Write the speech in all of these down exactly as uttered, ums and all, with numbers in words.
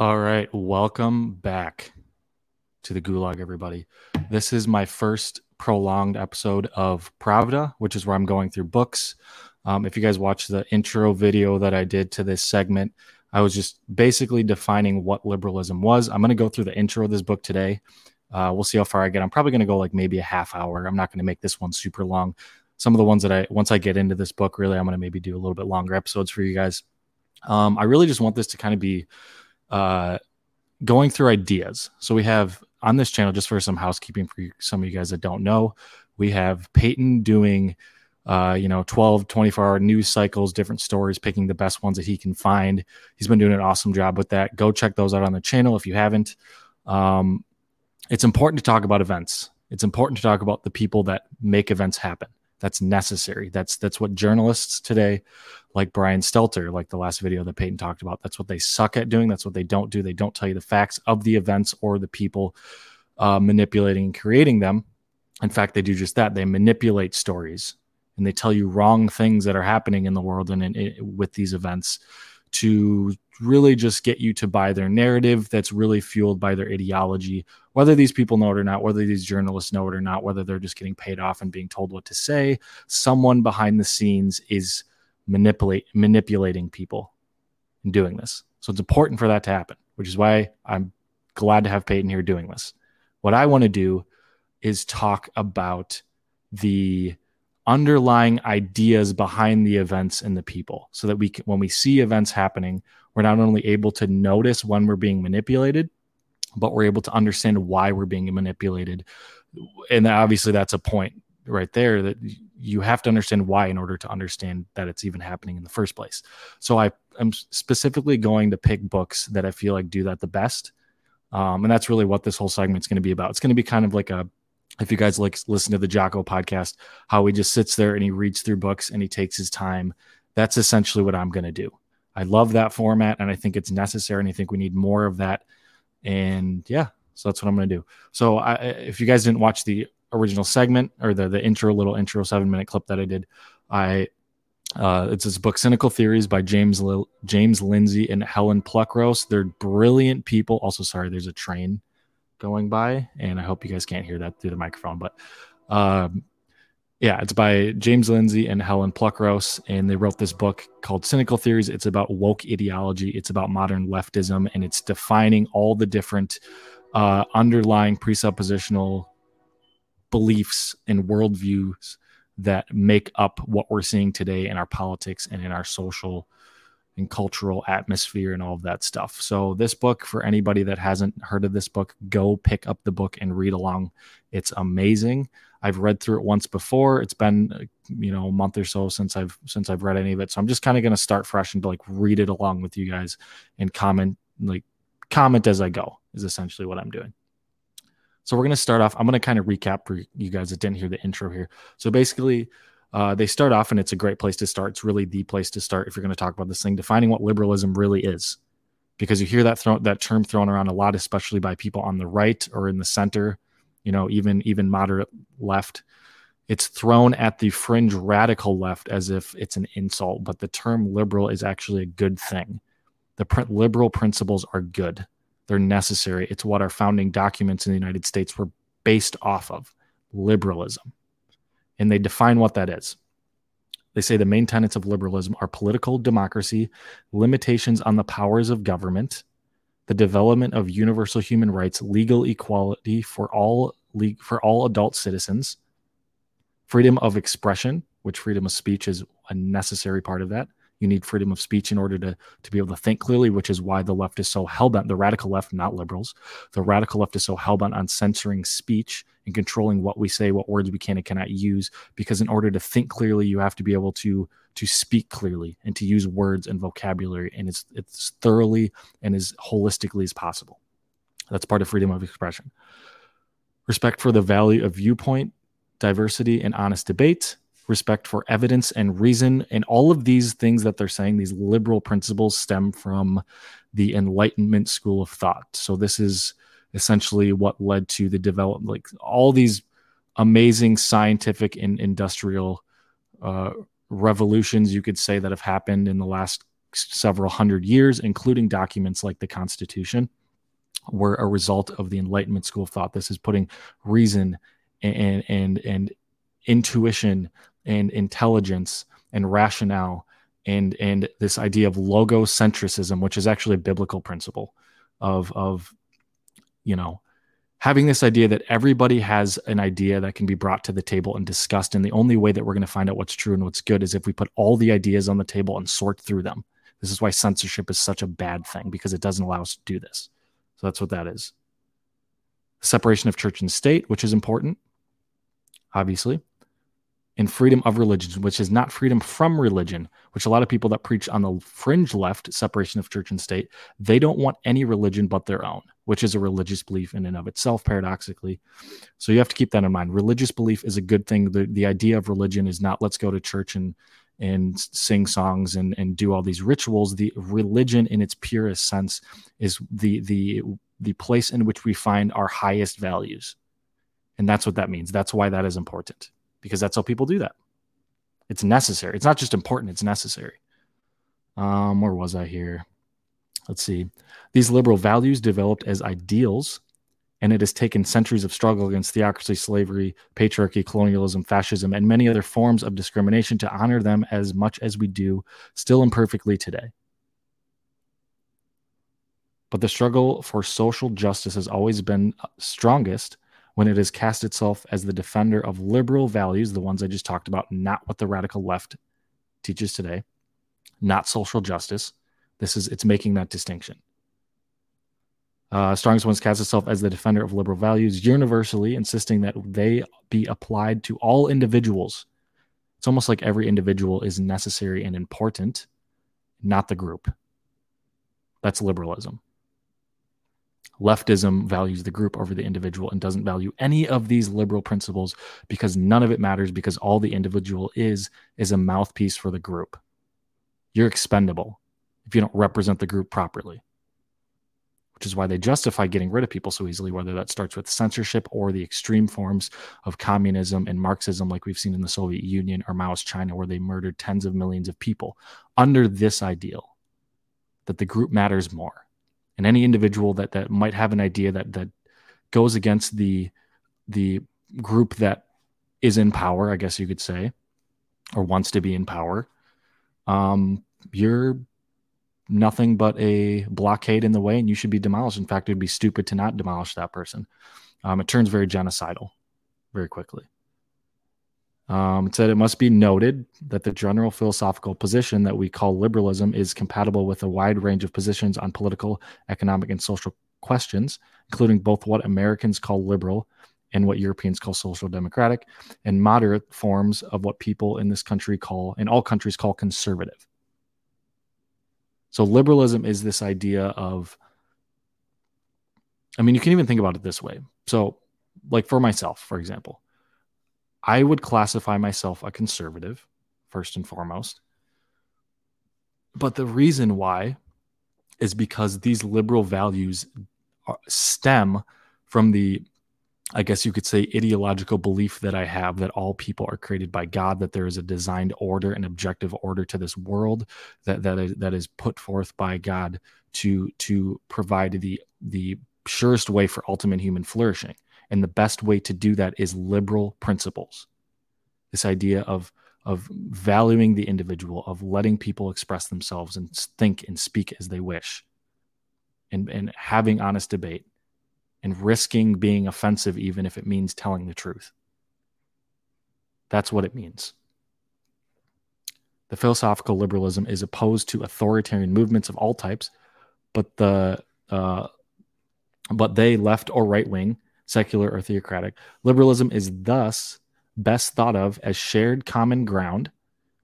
All right, welcome back to the Gulag, everybody. This is my first prolonged episode of Pravda, which is where I'm going through books. Um, if you guys watch the intro video that I did to this segment, I was just basically defining what liberalism was. I'm going to go through the intro of this book today. Uh, we'll see how far I get. I'm probably going to go like maybe a half hour. I'm not going to make this one super long. Some of the ones that I, once I get into this book, really, I'm going to maybe do a little bit longer episodes for you guys. Um, I really just want this to kind of be uh, going through ideas. So we have on this channel, just for some housekeeping for you, some of you guys that don't know, we have Peyton doing, uh, you know, twelve, twenty-four hour news cycles, different stories, picking the best ones that he can find. He's been doing an awesome job with that. Go check those out on the channel if you haven't. Um, it's important to talk about events. It's important to talk about the people that make events happen. That's necessary. That's that's what journalists today, like Brian Stelter, like the last video that Peyton talked about, that's what they suck at doing. That's what they don't do. They don't tell you the facts of the events or the people uh, manipulating and creating them. In fact, they do just that. They manipulate stories and they tell you wrong things that are happening in the world and in, in, with these events to really just get you to buy their narrative that's really fueled by their ideology, whether these people know it or not, whether these journalists know it or not, whether they're just getting paid off and being told what to say. Someone behind the scenes is manipulate manipulating people and doing this. So it's important for that to happen, which is why I'm glad to have Peyton here doing this. What I want to do is talk about the underlying ideas behind the events and the people so that we can, when we see events happening, we're not only able to notice when we're being manipulated, but we're able to understand why we're being manipulated. And obviously that's a point right there that you have to understand why in order to understand that it's even happening in the first place. So I am specifically going to pick books that I feel like do that the best. Um, and that's really what this whole segment's going to be about. It's going to be kind of like a, if you guys like listen to the Jocko podcast, how he just sits there and he reads through books and he takes his time. That's essentially what I'm going to do. I love that format and I think it's necessary and I think we need more of that. And yeah, so that's what I'm going to do. So I, if you guys didn't watch the original segment or the, the intro, little intro seven minute clip that I did, I, uh, it's this book, Cynical Theories by James, Lil, James Lindsay and Helen Pluckrose. They're brilliant people. Also, sorry, there's a train going by and I hope you guys can't hear that through the microphone, but um yeah it's by James Lindsay and Helen Pluckrose, and they wrote this book called Cynical Theories. It's about woke ideology, it's about modern leftism, and it's defining all the different uh underlying presuppositional beliefs and worldviews that make up what we're seeing today in our politics and in our social and cultural atmosphere and all of that stuff. So this book, for anybody that hasn't heard of this book, go pick up the book and read along. It's amazing. I've read through it once before. It's been, you know, a month or so since I've since I've read any of it. So I'm just kind of going to start fresh and like read it along with you guys and comment like comment as I go is essentially what I'm doing. So we're going to start off. I'm going to kind of recap for you guys that didn't hear the intro here. So basically, Uh, they start off, and it's a great place to start. It's really the place to start if you're going to talk about this thing, defining what liberalism really is, because you hear that thro- that term thrown around a lot, especially by people on the right or in the center, you know, even even moderate left. It's thrown at the fringe radical left as if it's an insult, but the term liberal is actually a good thing. The pr- liberal principles are good. They're necessary. It's what our founding documents in the United States were based off of, liberalism. And they define what that is. They say the main tenets of liberalism are political democracy, limitations on the powers of government, the development of universal human rights, legal equality for all league, for all adult citizens, freedom of expression, which freedom of speech is a necessary part of that. You need freedom of speech in order to, to be able to think clearly, which is why the left is so hellbent, the radical left, not liberals. The radical left is so hellbent on censoring speech and controlling what we say, what words we can and cannot use, because in order to think clearly, you have to be able to, to speak clearly and to use words and vocabulary, and it's, it's thoroughly and as holistically as possible. That's part of freedom of expression. Respect for the value of viewpoint, diversity, and honest debate. Respect for evidence and reason, and all of these things that they're saying, these liberal principles stem from the Enlightenment school of thought. So this is essentially what led to the development, like all these amazing scientific and industrial uh, revolutions, you could say, that have happened in the last several hundred years, including documents like the Constitution, were a result of the Enlightenment school of thought. This is putting reason and and and intuition and intelligence and rationale and and this idea of logocentrism, which is actually a biblical principle of of you know having this idea that everybody has an idea that can be brought to the table and discussed. And the only way that we're going to find out what's true and what's good is if we put all the ideas on the table and sort through them. This is why censorship is such a bad thing, because it doesn't allow us to do this. So that's what that is. Separation of church and state, which is important, obviously. And freedom of religion, which is not freedom from religion, which a lot of people that preach on the fringe left, separation of church and state, they don't want any religion but their own, which is a religious belief in and of itself, paradoxically. So you have to keep that in mind. Religious belief is a good thing. The, the idea of religion is not let's go to church and and sing songs and, and do all these rituals. The religion in its purest sense is the the the place in which we find our highest values. And that's what that means. That's why that is important. Because that's how people do that. It's necessary. It's not just important, it's necessary. Um, where was I here? Let's see. These liberal values developed as ideals, and it has taken centuries of struggle against theocracy, slavery, patriarchy, colonialism, fascism, and many other forms of discrimination to honor them as much as we do, still imperfectly today. But the struggle for social justice has always been strongest when it has cast itself as the defender of liberal values, the ones I just talked about, not what the radical left teaches today, not social justice. This is, it's making that distinction. Uh, strongest ones cast itself as the defender of liberal values, universally insisting that they be applied to all individuals. It's almost like every individual is necessary and important, not the group. That's liberalism. Leftism values the group over the individual and doesn't value any of these liberal principles because none of it matters, because all the individual is is a mouthpiece for the group. You're expendable if you don't represent the group properly, which is why they justify getting rid of people so easily, whether that starts with censorship or the extreme forms of communism and Marxism like we've seen in the Soviet Union or Mao's China, where they murdered tens of millions of people under this ideal that the group matters more. And any individual that, that might have an idea that that goes against the the group that is in power, I guess you could say, or wants to be in power, um, you're nothing but a blockade in the way, and you should be demolished. In fact, it would be stupid to not demolish that person. Um, it turns very genocidal very quickly. Um, it said, it must be noted that the general philosophical position that we call liberalism is compatible with a wide range of positions on political, economic, and social questions, including both what Americans call liberal and what Europeans call social democratic, and moderate forms of what people in this country call, in all countries call, conservative. So liberalism is this idea of, I mean, you can even think about it this way. So like for myself, for example, I would classify myself a conservative, first and foremost. But the reason why is because these liberal values stem from the, I guess you could say, ideological belief that I have that all people are created by God, that there is a designed order, an objective order to this world that that is, that is put forth by God to to provide the the surest way for ultimate human flourishing. And the best way to do that is liberal principles. This idea of, of valuing the individual, of letting people express themselves and think and speak as they wish, and, and having honest debate, and risking being offensive even if it means telling the truth. That's what it means. The philosophical liberalism is opposed to authoritarian movements of all types, but the uh, but they, left or right wing, secular or theocratic, liberalism is thus best thought of as shared common ground,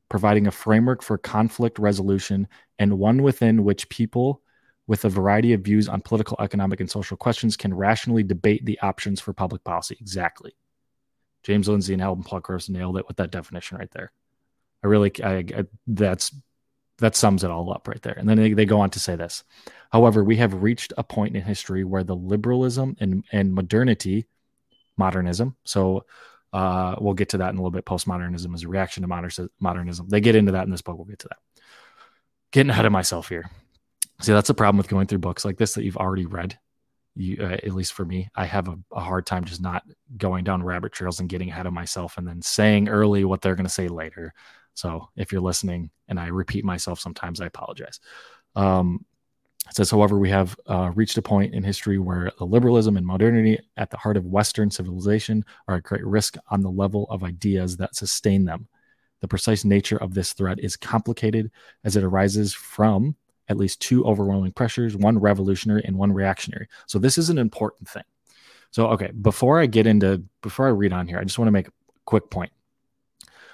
providing a framework for conflict resolution and one within which people with a variety of views on political, economic, and social questions can rationally debate the options for public policy. Exactly. James Lindsay and Helen Pluckrose nailed it with that definition right there. I really, I, I, that's That sums it all up right there. And then they, they go on to say this. However, we have reached a point in history where the liberalism and, and modernity, modernism, so uh, we'll get to that in a little bit. Postmodernism is a reaction to modernism. They get into that in this book. We'll get to that. getting ahead of myself here. See, that's the problem with going through books like this that you've already read. You, uh, at least for me, I have a, a hard time just not going down rabbit trails and getting ahead of myself and then saying early what they're going to say later. So if you're listening and I repeat myself, sometimes I apologize. Um, It says, however, we have uh, reached a point in history where the liberalism and modernity at the heart of Western civilization are at great risk on the level of ideas that sustain them. The precise nature of this threat is complicated as it arises from at least two overwhelming pressures, one revolutionary and one reactionary. So this is an important thing. So, okay, before I get into, before I read on here, I just want to make a quick point.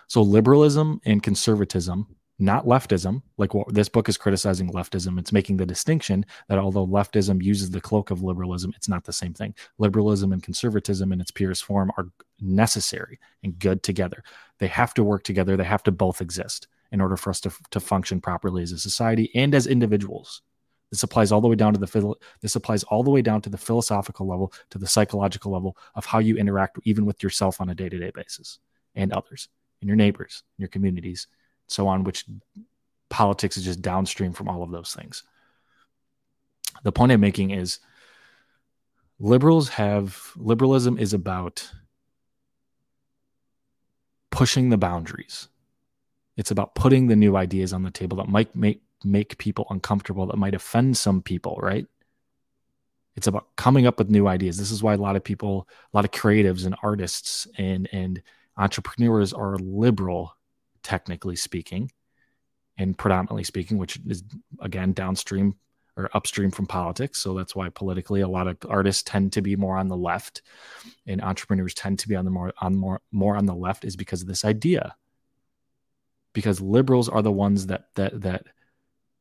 So liberalism and conservatism, not leftism, like what this book is criticizing leftism. It's making the distinction that although leftism uses the cloak of liberalism, it's not the same thing. Liberalism and conservatism in its purest form are necessary and good together. They have to work together. They have to both exist in order for us to, to function properly as a society and as individuals. This applies all the way down to the this applies all the way down to the philosophical level, to the psychological level of how you interact even with yourself on a day-to-day basis and others and your neighbors and your communities, so on, which politics is just downstream from all of those things. The point I'm making is liberals have, liberalism is about pushing the boundaries. It's about putting the new ideas on the table that might make, make people uncomfortable, that might offend some people, right? It's about coming up with new ideas. This is why a lot of people, a lot of creatives and artists and, and entrepreneurs are liberal, technically speaking and predominantly speaking, which is again downstream or upstream from politics. So that's why politically a lot of artists tend to be more on the left and entrepreneurs tend to be on the more on more more on the left, is because of this idea. Because liberals are the ones that that that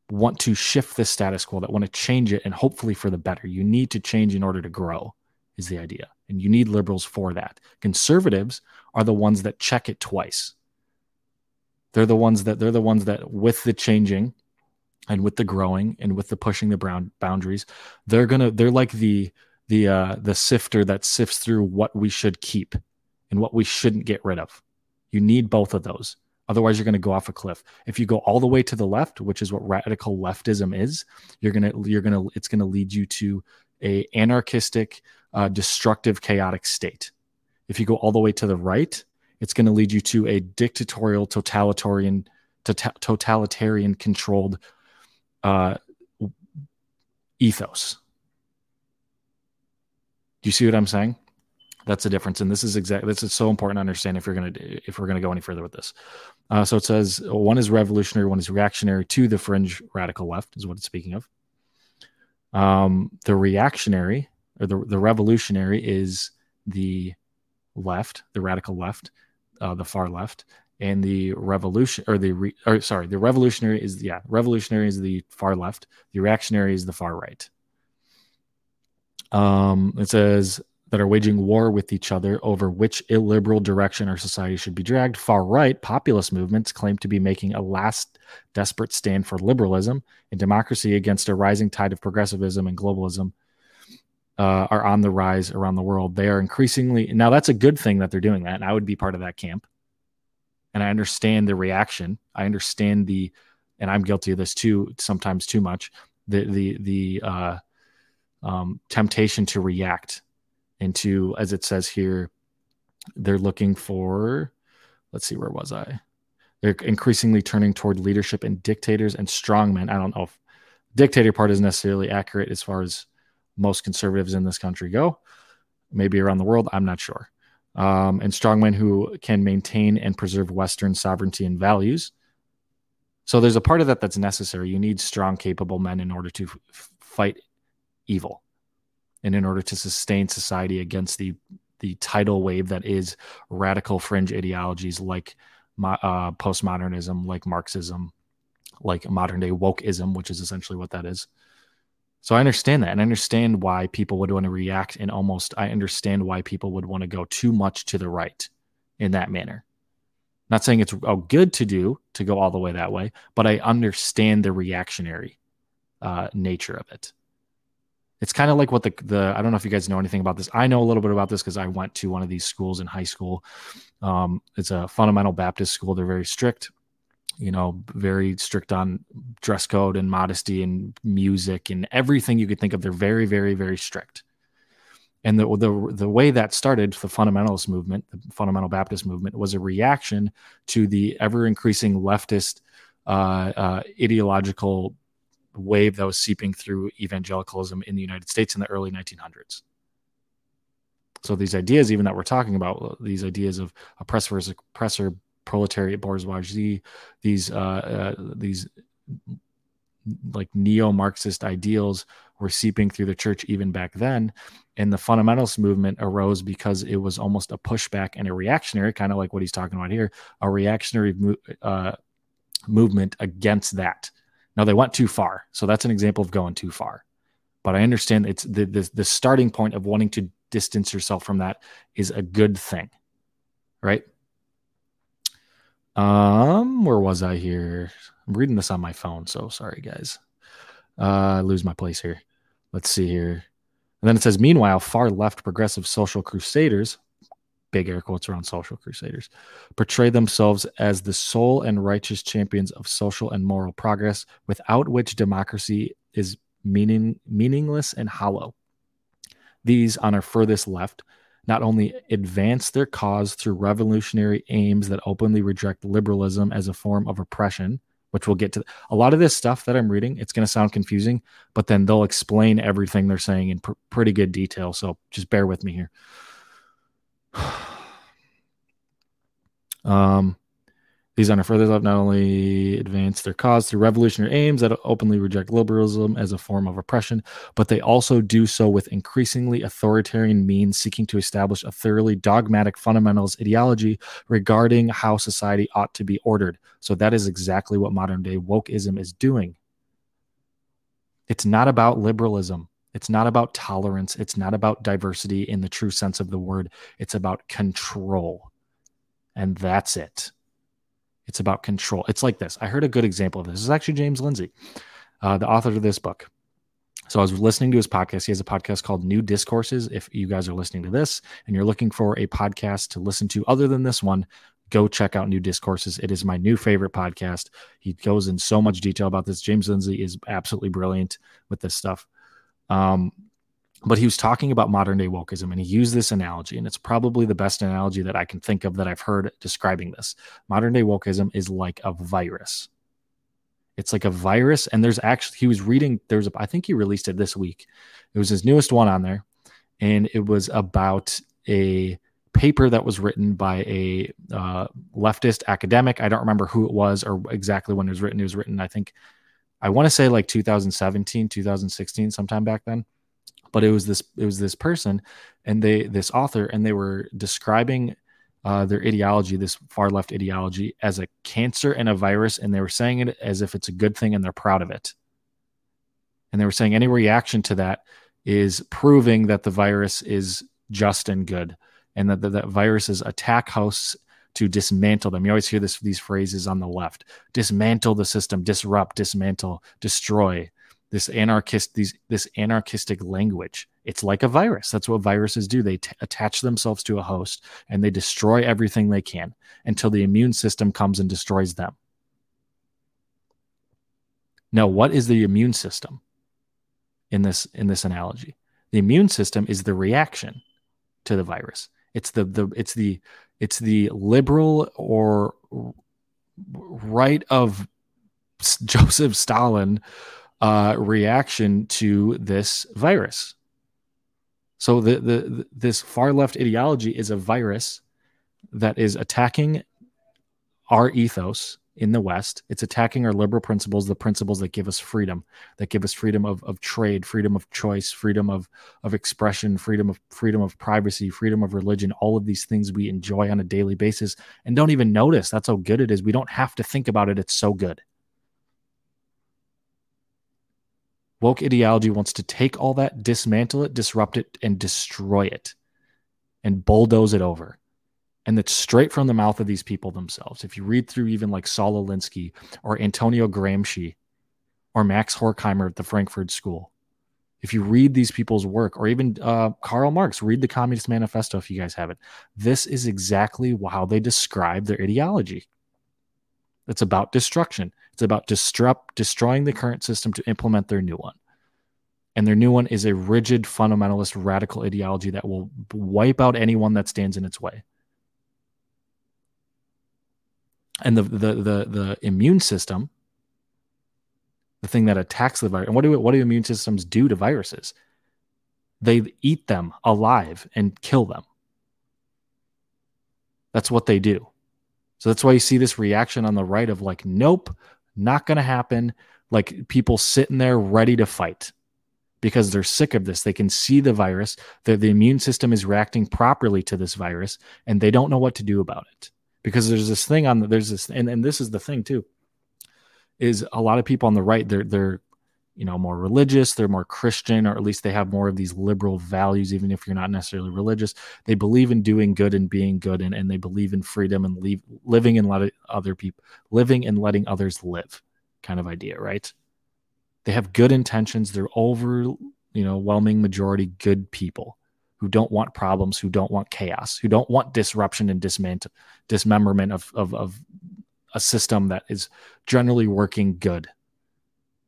want to shift the status quo, that want to change it, and hopefully for the better. You need to change in order to grow is the idea. And you need liberals for that. Conservatives are the ones that check it twice. They're the ones that they're the ones that with the changing and with the growing and with the pushing the brown boundaries, they're going to they're like the the uh, the sifter that sifts through what we should keep and what we shouldn't get rid of. You need both of those. Otherwise, you're going to go off a cliff. If you go all the way to the left, which is what radical leftism is, you're going to you're going to it's going to lead you to a anarchistic, uh, destructive, chaotic state. If you go all the way to the right, it's going to lead you to a dictatorial, totalitarian, tota- totalitarian controlled uh, ethos. Do you see what I'm saying? That's the difference, and this is exactly this is so important to understand if you're going to if we're going to go any further with this. Uh, so it says one is revolutionary, one is reactionary to the fringe radical left is what it's speaking of. Um, the reactionary or the the revolutionary is the left, the radical left. Uh, the far left, and the revolution or the re, or sorry, the revolutionary is yeah, revolutionary is the far left. The reactionary is the far right. Um, it says that are waging war with each other over which illiberal direction our society should be dragged. Far right populist movements claim to be making a last desperate stand for liberalism and democracy against a rising tide of progressivism and globalism. Uh, are on the rise around the world. They are increasingly now. That's a good thing that they're doing that, and I would be part of that camp. And I understand the reaction. I understand the, and I'm guilty of this too. Sometimes too much. The the the uh, um, temptation to react, and to, as it says here, they're looking for. Let's see, where was I? They're increasingly turning toward leadership and dictators and strongmen. I don't know if dictator part is necessarily accurate as far as most conservatives in this country go, maybe around the world, I'm not sure. Um, and strongmen who can maintain and preserve Western sovereignty and values. So there's a part of that that's necessary. You need strong, capable men in order to f- fight evil and in order to sustain society against the, the tidal wave that is radical fringe ideologies like mo- uh, postmodernism, like Marxism, like modern-day wokeism, which is essentially what that is. So I understand that, and I understand why people would want to react, and almost I understand why people would want to go too much to the right in that manner. I'm not saying it's good to do to go all the way that way, but I understand the reactionary uh, nature of it. It's kind of like what the, the, I don't know if you guys know anything about this. I know a little bit about this because I went to one of these schools in high school. Um, it's a fundamental Baptist school. They're very strict. you know, very strict on dress code and modesty and music and everything you could think of. They're very, very, very strict. And the, the the way that started, the fundamentalist movement, the fundamental Baptist movement, was a reaction to the ever-increasing leftist uh, uh, ideological wave that was seeping through evangelicalism in the United States in the early nineteen hundreds. So these ideas, even that we're talking about, these ideas of oppressor versus oppressor, proletariat, bourgeoisie, these uh, uh, these like neo-Marxist ideals were seeping through the church even back then. And the fundamentalist movement arose because it was almost a pushback and a reactionary, kind of like what he's talking about here, a reactionary mo- uh, movement against that. Now they went too far. So that's an example of going too far. But I understand it's the, the, the starting point of wanting to distance yourself from that is a good thing, right? Um, where was I here? I'm reading this on my phone, so sorry, guys. Uh, I lose my place here. Let's see here. And then it says, meanwhile, far-left progressive social crusaders, big air quotes around social crusaders, portray themselves as the sole and righteous champions of social and moral progress, without which democracy is meaning, meaningless and hollow. These, on our furthest left, not only advance their cause through revolutionary aims that openly reject liberalism as a form of oppression, which we'll get to. A lot of this stuff that I'm reading, it's going to sound confusing, but then they'll explain everything they're saying in pr- pretty good detail. So just bear with me here. um, These on our further left not only advance their cause through revolutionary aims that openly reject liberalism as a form of oppression, but they also do so with increasingly authoritarian means, seeking to establish a thoroughly dogmatic fundamentalist ideology regarding how society ought to be ordered. So that is exactly what modern-day wokeism is doing. It's not about liberalism. It's not about tolerance. It's not about diversity in the true sense of the word. It's about control. And that's it. It's about control. It's like this. I heard a good example of this. This is actually James Lindsay, uh, the author of this book. So I was listening to his podcast. He has a podcast called New Discourses. If you guys are listening to this and you're looking for a podcast to listen to other than this one, go check out New Discourses. It is my new favorite podcast. He goes in so much detail about this. James Lindsay is absolutely brilliant with this stuff. Um, but he was talking about modern day wokeism, and he used this analogy, and it's probably the best analogy that I can think of that I've heard describing this. Modern day wokeism is like a virus. It's like a virus. And there's actually, he was reading, there's a, I think he released it this week. It was his newest one on there. And it was about a paper that was written by a uh, leftist academic. I don't remember who it was or exactly when it was written. It was written, I think, I want to say like two thousand seventeen, two thousand sixteen, sometime back then. But it was this it was this person and they this author, and they were describing uh, their ideology, this far left ideology, as a cancer and a virus. And they were saying it as if it's a good thing and they're proud of it. And they were saying any reaction to that is proving that the virus is just and good, and that that, that viruses attack hosts to dismantle them. You always hear this these phrases on the left: dismantle the system, disrupt, dismantle, destroy. This anarchist, these, this anarchistic language. It's like a virus. That's what viruses do. They t- attach themselves to a host and they destroy everything they can until the immune system comes and destroys them. Now, what is the immune system in this, in this analogy? The immune system is the reaction to the virus. It's the, the it's the, it's the liberal or right of Joseph Stalin Uh, reaction to this virus. So the, the the this far left ideology is a virus that is attacking our ethos in the West. It's attacking our liberal principles, the principles that give us freedom, that give us freedom of, of trade, freedom of choice, freedom of of expression, freedom of freedom of privacy, freedom of religion, all of these things we enjoy on a daily basis and don't even notice. That's how good it is. We don't have to think about it. It's so good. Woke ideology wants to take all that, dismantle it, disrupt it, and destroy it, and bulldoze it over. And that's straight from the mouth of these people themselves. If you read through even like Saul Alinsky or Antonio Gramsci or Max Horkheimer at the Frankfurt School, if you read these people's work, or even uh, Karl Marx, read the Communist Manifesto if you guys haven't. This is exactly how they describe their ideology. It's about destruction. It's about disrupt, destroying the current system to implement their new one. And their new one is a rigid, fundamentalist, radical ideology that will wipe out anyone that stands in its way. And the the the, the immune system, the thing that attacks the virus. And what do what do immune systems do to viruses? They eat them alive and kill them. That's what they do. So that's why you see this reaction on the right of like, nope, not going to happen. Like people sitting there ready to fight because they're sick of this. They can see the virus, that the immune system is reacting properly to this virus, and they don't know what to do about it. Because there's this thing on the, there's this, and, and this is the thing too, is a lot of people on the right, they're, they're, you know, more religious, they're more Christian, or at least they have more of these liberal values, even if you're not necessarily religious. They believe in doing good and being good, and, and they believe in freedom and leave, living and let other people, living and letting others live kind of idea, right? They have good intentions. They're over, you know, overwhelming majority good people who don't want problems, who don't want chaos, who don't want disruption and dismantle, dismemberment of, of, of a system that is generally working good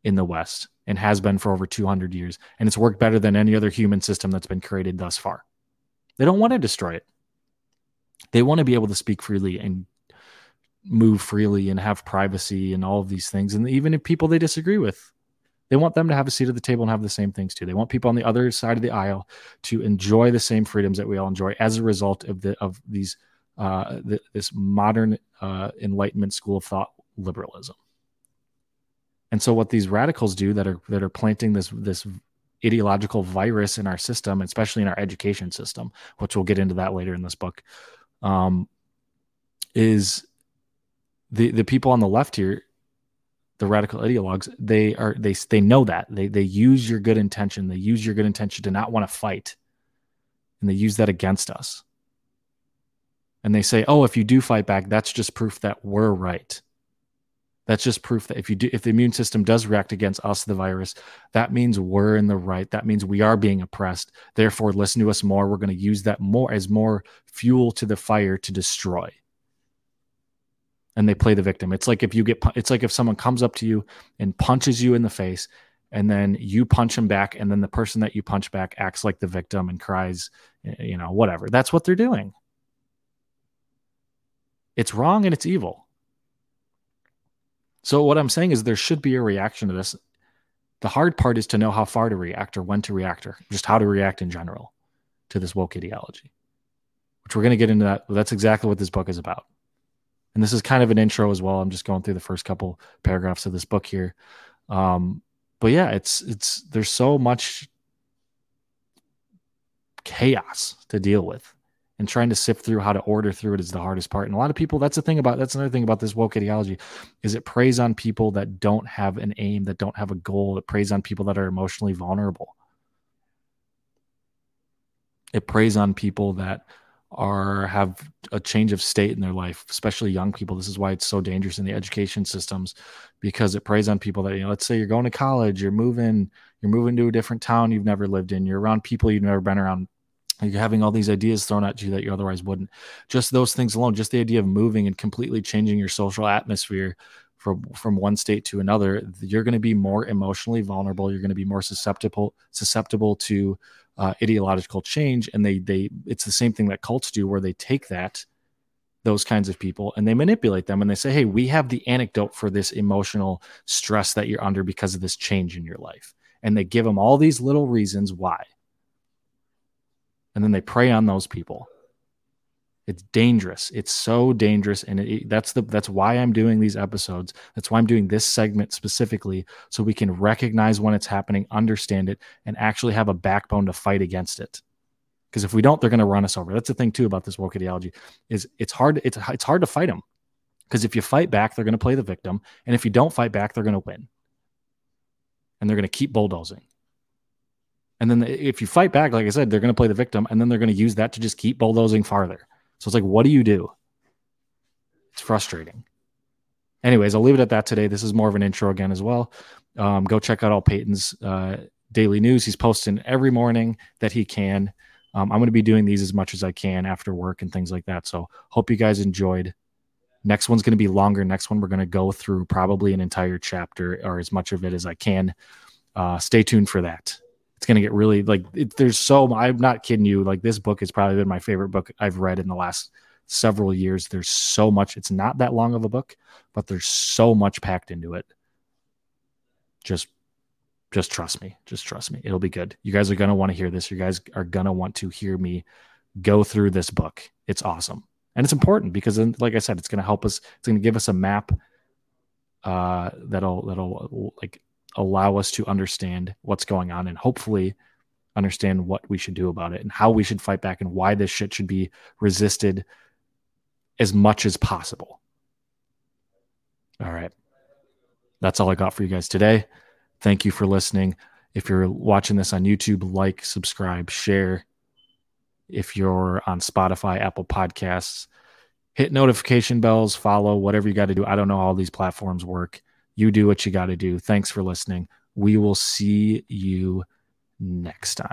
in the West and has been for over two hundred years. And it's worked better than any other human system that's been created thus far. They don't want to destroy it. They want to be able to speak freely and move freely and have privacy and all of these things. And even if people they disagree with, they want them to have a seat at the table and have the same things too. They want people on the other side of the aisle to enjoy the same freedoms that we all enjoy as a result of the, of these, uh, the, this modern uh, Enlightenment school of thought liberalism. And so what these radicals do that are that are planting this this ideological virus in our system, especially in our education system, which we'll get into that later in this book, um, is the the people on the left here, the radical ideologues, they are they they know that. They they use your good intention, they use your good intention to not want to fight, and they use that against us. And they say, oh, if you do fight back, that's just proof that we're right. That's just proof that if you do, if the immune system does react against us, the virus, that means we're in the right. That means we are being oppressed. Therefore, listen to us more. We're going to use that more as more fuel to the fire to destroy. And they play the victim. It's like if you get, it's like if someone comes up to you and punches you in the face, and then you punch him back, and then the person that you punch back acts like the victim and cries, you know, whatever. That's what they're doing. It's wrong and it's evil. So what I'm saying is there should be a reaction to this. The hard part is to know how far to react or when to react or just how to react in general to this woke ideology, which we're going to get into that. That's exactly what this book is about. And this is kind of an intro as well. I'm just going through the first couple paragraphs of this book here. Um, but yeah, it's it's there's so much chaos to deal with. And trying to sift through how to order through it is the hardest part. And a lot of people, that's the thing about, that's another thing about this woke ideology, is it preys on people that don't have an aim, that don't have a goal. It preys on people that are emotionally vulnerable. It preys on people that are, have a change of state in their life, especially young people. This is why it's so dangerous in the education systems, because it preys on people that, you know, let's say you're going to college, you're moving, you're moving to a different town you've never lived in, you're around people you've never been around. You're having all these ideas thrown at you that you otherwise wouldn't. Just those things alone, just the idea of moving and completely changing your social atmosphere from, from one state to another, you're going to be more emotionally vulnerable. You're going to be more susceptible susceptible to uh, ideological change. And they they it's the same thing that cults do, where they take that, those kinds of people, and they manipulate them. And they say, hey, we have the antidote for this emotional stress that you're under because of this change in your life. And they give them all these little reasons why. And then they prey on those people. It's dangerous. It's so dangerous. And it, it, that's the that's why I'm doing these episodes. That's why I'm doing this segment specifically, so we can recognize when it's happening, understand it, and actually have a backbone to fight against it. Because if we don't, they're going to run us over. That's the thing too about this woke ideology, is it's hard, it's, it's hard to fight them. Because if you fight back, they're going to play the victim. And if you don't fight back, they're going to win. And they're going to keep bulldozing. And then if you fight back, like I said, they're going to play the victim, and then they're going to use that to just keep bulldozing farther. So it's like, what do you do? It's frustrating. Anyways, I'll leave it at that today. This is more of an intro again as well. Um, go check out all Peyton's uh, daily news. He's posting every morning that he can. Um, I'm going to be doing these as much as I can after work and things like that. So hope you guys enjoyed. Next one's going to be longer. Next one, we're going to go through probably an entire chapter or as much of it as I can. Uh, stay tuned for that. It's going to get really like it, there's so I'm not kidding you. Like this book has probably been my favorite book I've read in the last several years. There's so much. It's not that long of a book, but there's so much packed into it. Just, just trust me. Just trust me. It'll be good. You guys are going to want to hear this. You guys are going to want to hear me go through this book. It's awesome. And it's important because, like I said, it's going to help us. It's going to give us a map uh, that'll that'll like allow us to understand what's going on and hopefully understand what we should do about it and how we should fight back and why this shit should be resisted as much as possible. All right. That's all I got for you guys today. Thank you for listening. If you're watching this on YouTube, like, subscribe, share. If you're on Spotify, Apple Podcasts, hit notification bells, follow, whatever you got to do. I don't know how all these platforms work. You do what you got to do. Thanks for listening. We will see you next time.